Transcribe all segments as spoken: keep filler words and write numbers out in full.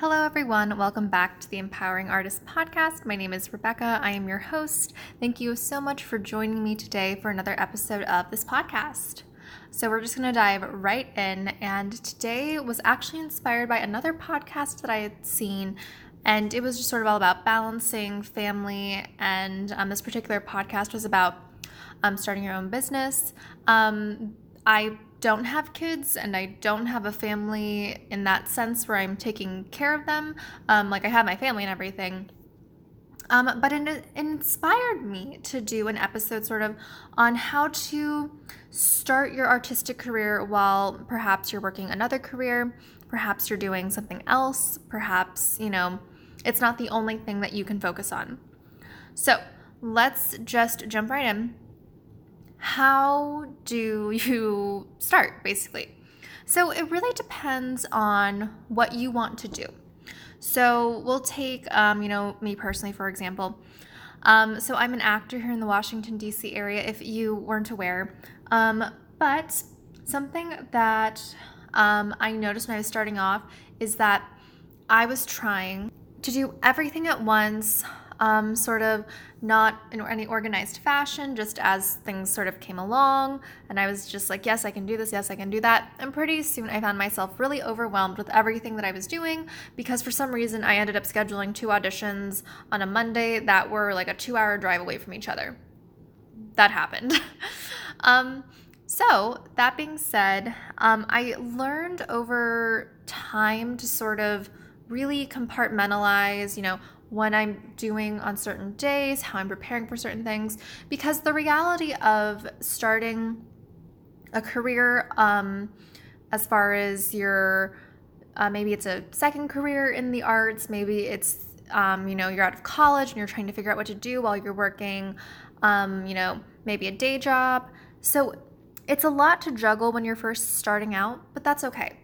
Hello everyone, welcome back to the Empowering Artists Podcast. My name is Rebecca, I am your host. Thank you so much for joining me today for another episode of this podcast. So we're just going to dive right in, and today was actually inspired by another podcast that I had seen, and it was just sort of all about balancing family, and um, this particular podcast was about um, starting your own business. Um, I don't have kids and I don't have a family in that sense where I'm taking care of them. Um, like I have my family and everything. Um, but it, it inspired me to do an episode sort of on how to start your artistic career while perhaps you're working another career, perhaps you're doing something else, perhaps, you know, it's not the only thing that you can focus on. So let's just jump right in. How do you start, basically? So it really depends on what you want to do. So we'll take, um, you know, me personally, for example. Um, so I'm an actor here in the Washington, D C area, if you weren't aware. Um, but something that um, I noticed when I was starting off is that I was trying to do everything at once, um, sort of not in any organized fashion, just as things sort of came along. And I was just like, yes, I can do this. Yes, I can do that. And pretty soon I found myself really overwhelmed with everything that I was doing, because for some reason I ended up scheduling two auditions on a Monday that were like a two hour drive away from each other. That happened. um, so that being said, um, I learned over time to sort of really compartmentalize, you know, when I'm doing on certain days, how I'm preparing for certain things, because the reality of starting a career, um, as far as your, uh, maybe it's a second career in the arts, maybe it's, um, you know, you're out of college and you're trying to figure out what to do while you're working, um, you know, maybe a day job. So it's a lot to juggle when you're first starting out, but that's okay.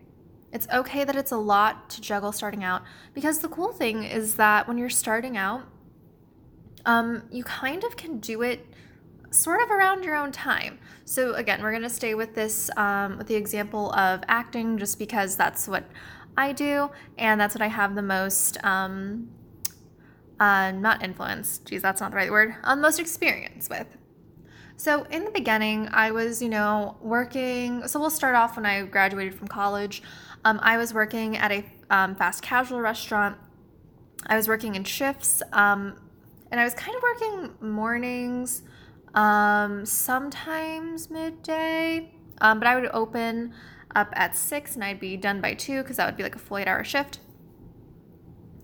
It's okay that it's a lot to juggle starting out, because the cool thing is that when you're starting out, um, you kind of can do it sort of around your own time. So again, we're going to stay with this, um, with the example of acting, just because that's what I do and that's what I have the most, um, uh, not influence, geez, that's not the right word, um, most experience with. So in the beginning, I was, you know, working. So we'll start off when I graduated from college. Um, I was working at a um, fast casual restaurant. I was working in shifts, um, and I was kind of working mornings, um, sometimes midday, um, but I would open up at six and I'd be done by two, because that would be like a full eight hour shift.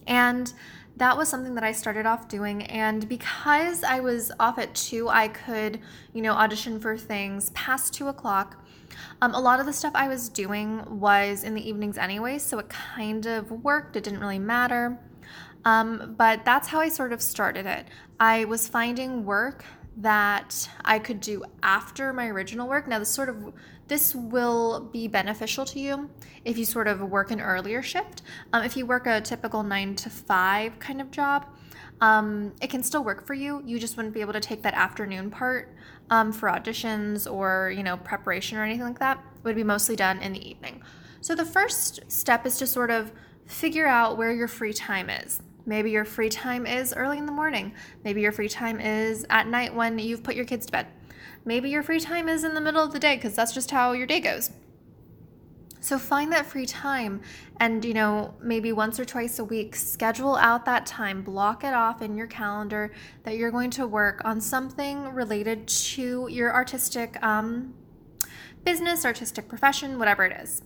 And that was something that I started off doing, and because I was off at two, I could, you know, audition for things past two o'clock. Um, a lot of the stuff I was doing was in the evenings anyway, so it kind of worked. It didn't really matter, um, but that's how I sort of started it. I was finding work that I could do after my original work. Now, this sort of this will be beneficial to you if you sort of work an earlier shift. Um, if you work a typical nine to five kind of job, um, it can still work for you. You just wouldn't be able to take that afternoon part um, for auditions or, you know, preparation or anything like that. It would be mostly done in the evening. So the first step is to sort of figure out where your free time is. Maybe your free time is early in the morning. Maybe your free time is at night when you've put your kids to bed. Maybe your free time is in the middle of the day, because that's just how your day goes. So find that free time, and, you know, maybe once or twice a week, schedule out that time, block it off in your calendar that you're going to work on something related to your artistic um, business, artistic profession, whatever it is.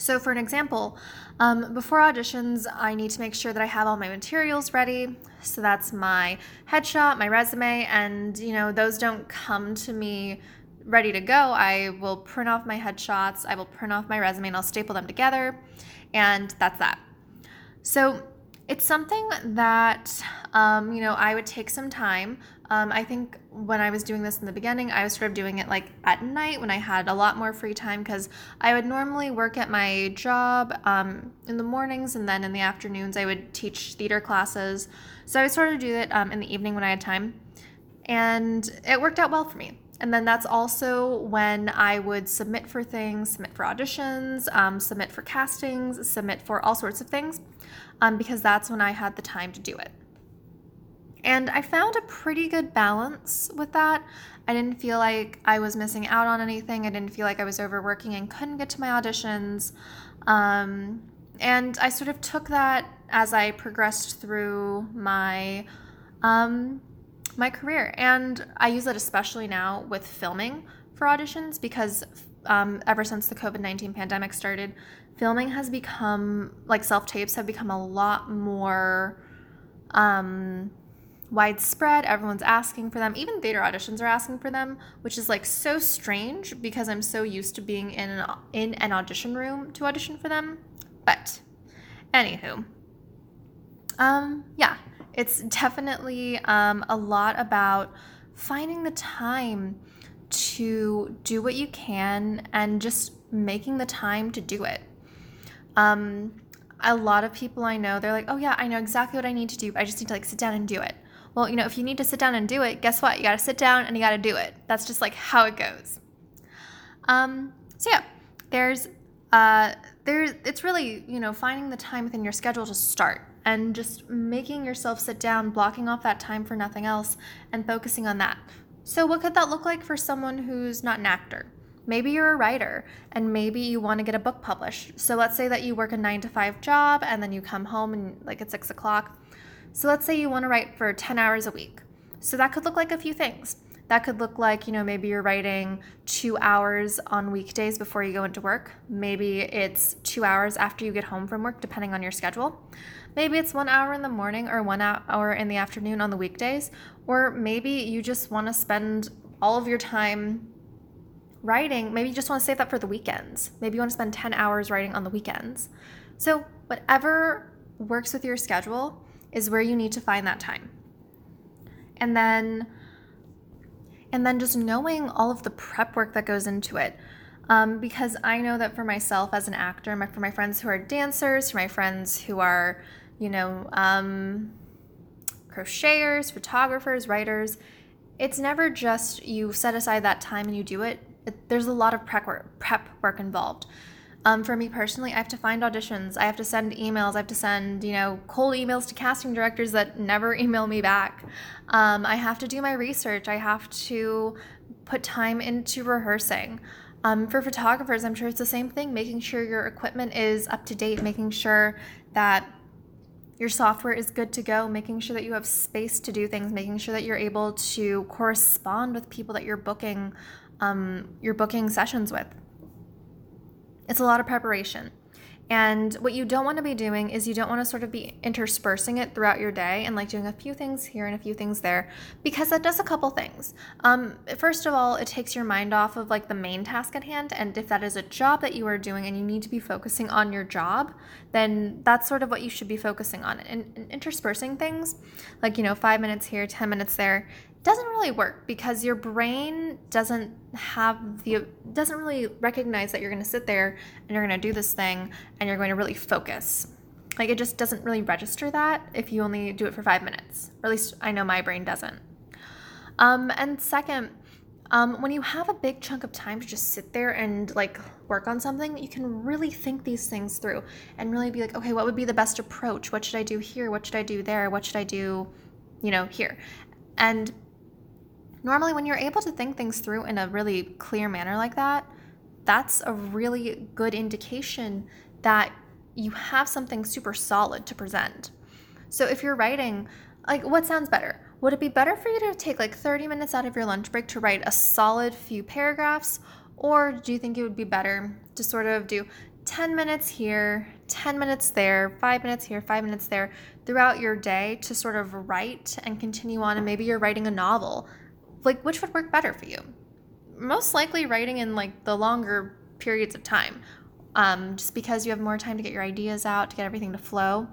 So for an example, um, before auditions, I need to make sure that I have all my materials ready. So that's my headshot, my resume, and, you know, those don't come to me ready to go. I will print off my headshots, I will print off my resume, and I'll staple them together, and that's that. So it's something that, um, you know, I would take some time. Um, I think when I was doing this in the beginning, I was sort of doing it like at night when I had a lot more free time, because I would normally work at my job um, in the mornings, and then in the afternoons I would teach theater classes. So I would sort of do it um, in the evening when I had time, and it worked out well for me. And then that's also when I would submit for things, submit for auditions, um, submit for castings, submit for all sorts of things, um, because that's when I had the time to do it. And I found a pretty good balance with that. I didn't feel like I was missing out on anything. I didn't feel like I was overworking and couldn't get to my auditions. Um, and I sort of took that as I progressed through my um, my career. And I use that especially now with filming for auditions because um, ever since the covid nineteen pandemic started, filming has become, like self-tapes have become a lot more... Um, widespread. Everyone's asking for them. Even theater auditions are asking for them, which is like so strange because I'm so used to being in an, in an audition room to audition for them. But anywho, um, yeah, it's definitely um, a lot about finding the time to do what you can and just making the time to do it. Um, a lot of people I know, they're like, oh yeah, I know exactly what I need to do, but I just need to like sit down and do it. Well, you know, if you need to sit down and do it, guess what? You got to sit down and you got to do it. That's just like how it goes. Um, so yeah, there's, uh, there's, it's really, you know, finding the time within your schedule to start and just making yourself sit down, blocking off that time for nothing else and focusing on that. So what could that look like for someone who's not an actor? Maybe you're a writer and maybe you want to get a book published. So let's say that you work a nine to five job and then you come home and like at six o'clock. So let's say you want to write for ten hours a week. So that could look like a few things. That could look like, you know, maybe you're writing two hours on weekdays before you go into work. Maybe it's two hours after you get home from work, depending on your schedule. Maybe it's one hour in the morning or one hour in the afternoon on the weekdays. Or maybe you just want to spend all of your time writing. Maybe you just want to save that for the weekends. Maybe you want to spend ten hours writing on the weekends. So whatever works with your schedule is where you need to find that time. And then and then just knowing all of the prep work that goes into it. Um, because I know that for myself as an actor, my, for my friends who are dancers, for my friends who are, you know, um, crocheters, photographers, writers, it's never just you set aside that time and you do it. it there's a lot of prep work, prep work involved. Um, for me personally, I have to find auditions. I have to send emails. I have to send, you know, cold emails to casting directors that never email me back. Um, I have to do my research. I have to put time into rehearsing. Um, for photographers, I'm sure it's the same thing, making sure your equipment is up to date, making sure that your software is good to go, making sure that you have space to do things, making sure that you're able to correspond with people that you're booking, um, you're booking sessions with. It's a lot of preparation. And what you don't want to be doing is you don't want to sort of be interspersing it throughout your day and like doing a few things here and a few things there, because that does a couple things. Um, first of all, it takes your mind off of like the main task at hand. And if that is a job that you are doing and you need to be focusing on your job, then that's sort of what you should be focusing on. And, and interspersing things like, you know, five minutes here, ten minutes there, doesn't really work because your brain doesn't have the doesn't really recognize that you're going to sit there and you're going to do this thing and you're going to really focus. Like, it just doesn't really register that if you only do it for five minutes, or at least I know my brain doesn't. Um, and second, um, when you have a big chunk of time to just sit there and like work on something, you can really think these things through and really be like, okay, what would be the best approach? What should I do here? What should I do there? What should I do, you know, here? And normally when you're able to think things through in a really clear manner like that, that's a really good indication that you have something super solid to present. So if you're writing, like, what sounds better? Would it be better for you to take like thirty minutes out of your lunch break to write a solid few paragraphs? Or do you think it would be better to sort of do ten minutes here, ten minutes there, five minutes here, five minutes there throughout your day to sort of write and continue on? And maybe you're writing a novel. Like, which would work better for you? Most likely writing in like the longer periods of time, um, just because you have more time to get your ideas out, to get everything to flow.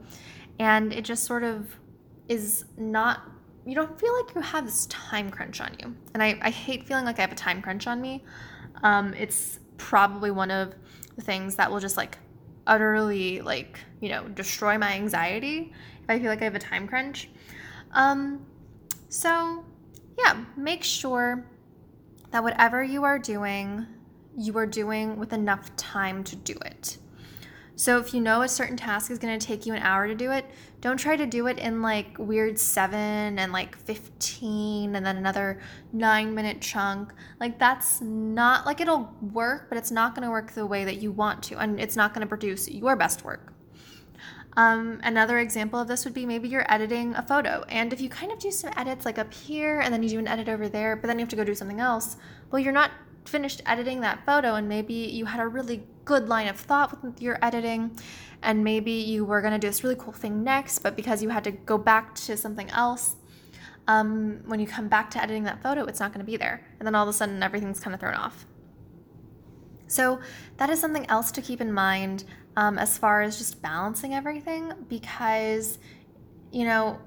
And it just sort of is not, you don't feel like you have this time crunch on you. And I, I hate feeling like I have a time crunch on me. Um, it's probably one of the things that will just like utterly like, you know, destroy my anxiety if I feel like I have a time crunch. Um, so... yeah, make sure that whatever you are doing, you are doing with enough time to do it. So if you know a certain task is going to take you an hour to do it, don't try to do it in like weird seven and like fifteen and then another nine minute chunk. Like that's not, like it'll work, but it's not going to work the way that you want to, and it's not going to produce your best work. Um, another example of this would be maybe you're editing a photo, and if you kind of do some edits like up here and then you do an edit over there, but then you have to go do something else, well, you're not finished editing that photo, and maybe you had a really good line of thought with your editing, and maybe you were going to do this really cool thing next, but because you had to go back to something else, um, when you come back to editing that photo, it's not going to be there, and then all of a sudden everything's kind of thrown off. So that is something else to keep in mind um, as far as just balancing everything, because, you know,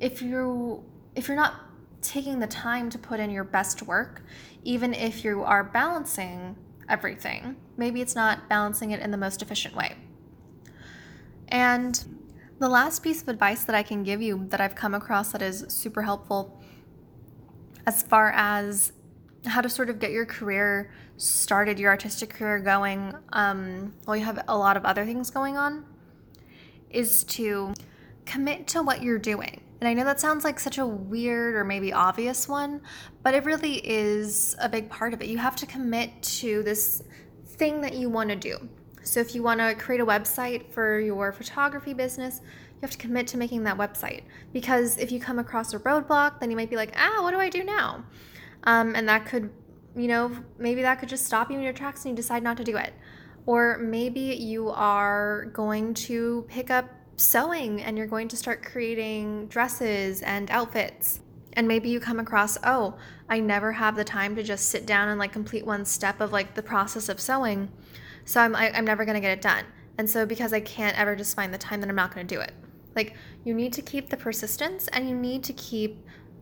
if you if you're not taking the time to put in your best work, even if you are balancing everything, maybe it's not balancing it in the most efficient way. And the last piece of advice that I can give you that I've come across that is super helpful as far as how to sort of get your career started, your artistic career going, um, while you have a lot of other things going on, is to commit to what you're doing. And I know that sounds like such a weird or maybe obvious one, but it really is a big part of it. You have to commit to this thing that you want to do. So if you want to create a website for your photography business, you have to commit to making that website, because if you come across a roadblock, then you might be like, ah, what do I do now? Um, and that could, you know, maybe that could just stop you in your tracks and you decide not to do it. Or maybe you are going to pick up sewing and you're going to start creating dresses and outfits, and maybe you come across, oh, I never have the time to just sit down and like complete one step of like the process of sewing, so I'm I, I'm never going to get it done, and so because I can't ever just find the time, then I'm not going to do it. Like, you need to keep the persistence and you need to keep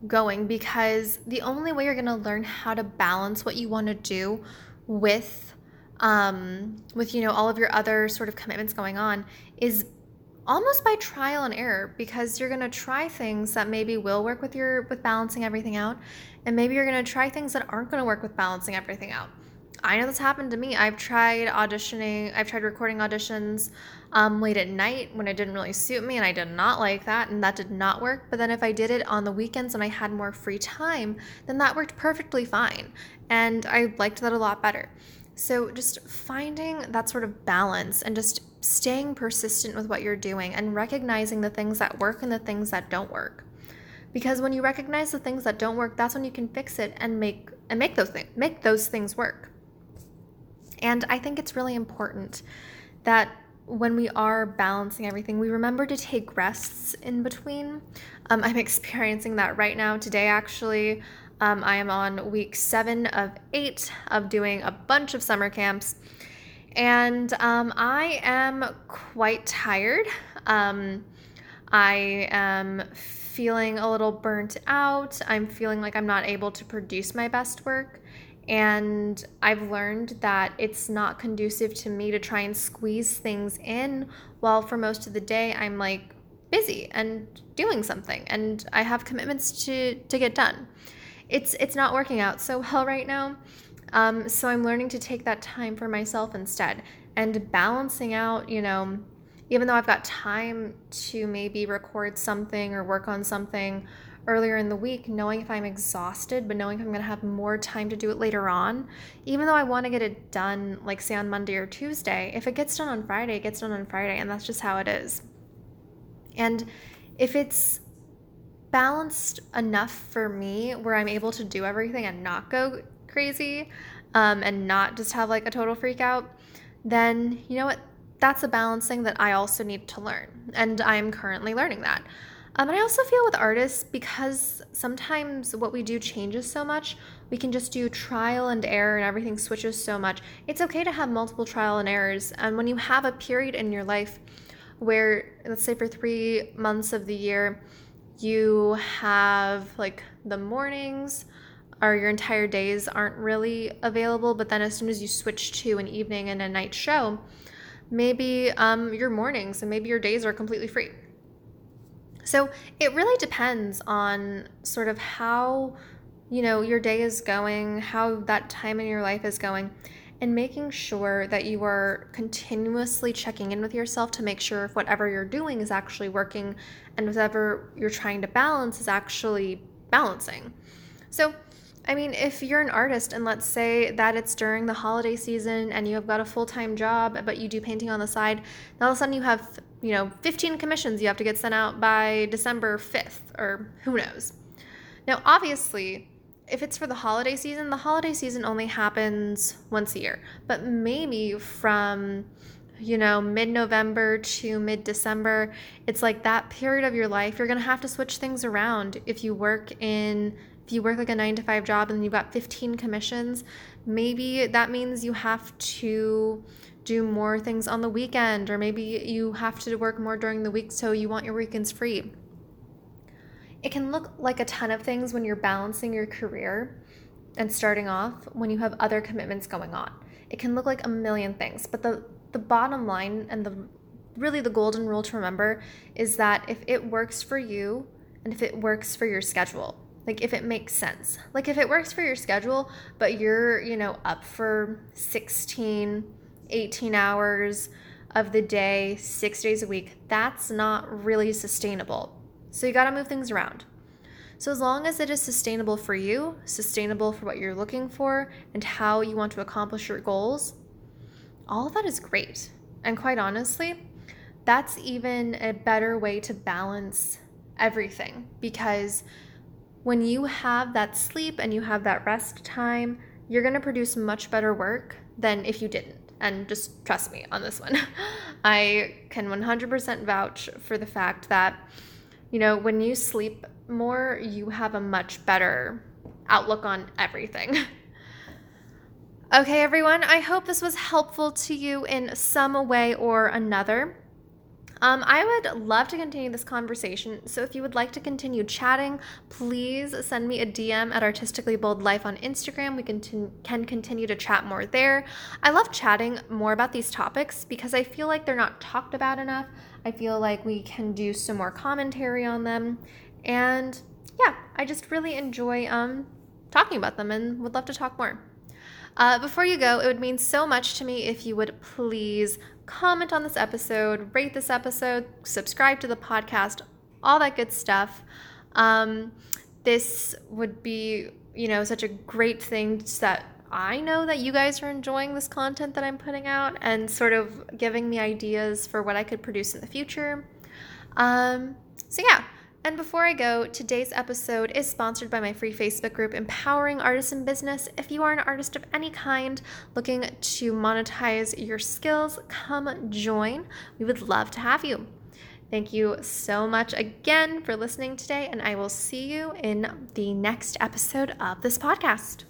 going, because the only way you're going to learn how to balance what you want to do with um with you know all of your other sort of commitments going on is almost by trial and error, because you're going to try things that maybe will work with your with balancing everything out, and maybe you're going to try things that aren't going to work with balancing everything out. I know this happened to me. I've tried auditioning, I've tried recording auditions um, late at night when it didn't really suit me, and I did not like that, and that did not work. But then if I did it on the weekends and I had more free time, then that worked perfectly fine, and I liked that a lot better. So just finding that sort of balance and just staying persistent with what you're doing and recognizing the things that work and the things that don't work. Because when you recognize the things that don't work, that's when you can fix it and make and make those things make those things work. And I think it's really important that when we are balancing everything, we remember to take rests in between. Um, I'm experiencing that right now today, actually. Um, I am on week seven of eight of doing a bunch of summer camps. And um, I am quite tired. Um, I am feeling a little burnt out. I'm feeling like I'm not able to produce my best work. And I've learned that it's not conducive to me to try and squeeze things in while for most of the day I'm like busy and doing something, and I have commitments to, to get done. It's, it's not working out so well right now. Um, so I'm learning to take that time for myself instead, and balancing out, you know, even though I've got time to maybe record something or work on something earlier in the week, knowing if I'm exhausted, but knowing if I'm going to have more time to do it later on, even though I want to get it done, like say on Monday or Tuesday, if it gets done on Friday, it gets done on Friday. And that's just how it is. And if it's balanced enough for me where I'm able to do everything and not go crazy um, and not just have like a total freak out, then you know what, that's a balancing that I also need to learn, and I'm currently learning that. Um, and I also feel with artists, because sometimes what we do changes so much, we can just do trial and error and everything switches so much. It's okay to have multiple trial and errors, and when you have a period in your life where, let's say for three months of the year, you have like the mornings or your entire days aren't really available, but then as soon as you switch to an evening and a night show, maybe um, your mornings and maybe your days are completely free. So it really depends on sort of how you know, your day is going, how that time in your life is going, and making sure that you are continuously checking in with yourself to make sure if whatever you're doing is actually working and whatever you're trying to balance is actually balancing. So, I mean, if you're an artist and let's say that it's during the holiday season and you have got a full-time job, but you do painting on the side, and all of a sudden you have, you know, fifteen commissions you have to get sent out by December fifth or who knows. Now, obviously, if it's for the holiday season, the holiday season only happens once a year, but maybe from, you know, mid-November to mid-December, it's like that period of your life, you're going to have to switch things around. If you work in, if you work like a nine to five job and you've got fifteen commissions, maybe that means you have to do more things on the weekend, or maybe you have to work more during the week, so you want your weekends free. It can look like a ton of things when you're balancing your career and starting off when you have other commitments going on. It can look like a million things, but the, the bottom line and the really the golden rule to remember is that if it works for you and if it works for your schedule, like if it makes sense, like if it works for your schedule, but you're, you know, up for sixteen, eighteen hours of the day, six days a week, that's not really sustainable. So you got to move things around. So as long as it is sustainable for you, sustainable for what you're looking for and how you want to accomplish your goals, all of that is great. And quite honestly, that's even a better way to balance everything, because when you have that sleep and you have that rest time, you're going to produce much better work than if you didn't. And just trust me on this one. I can one hundred percent vouch for the fact that, you know, when you sleep more, you have a much better outlook on everything. Okay, everyone, I hope this was helpful to you in some way or another. Um, I would love to continue this conversation, so if you would like to continue chatting, please send me a D M at Artistically Bold Life on Instagram. We can, can continue to chat more there. I love chatting more about these topics because I feel like they're not talked about enough. I feel like we can do some more commentary on them, and yeah, I just really enjoy um, talking about them and would love to talk more. Uh, before you go, it would mean so much to me if you would please comment on this episode, rate this episode, subscribe to the podcast, all that good stuff. Um, this would be, you know, such a great thing that I know that you guys are enjoying this content that I'm putting out and sort of giving me ideas for what I could produce in the future. Um, so yeah. And before I go, today's episode is sponsored by my free Facebook group, Empowering Artists in Business. If you are an artist of any kind looking to monetize your skills, come join. We would love to have you. Thank you so much again for listening today, and I will see you in the next episode of this podcast.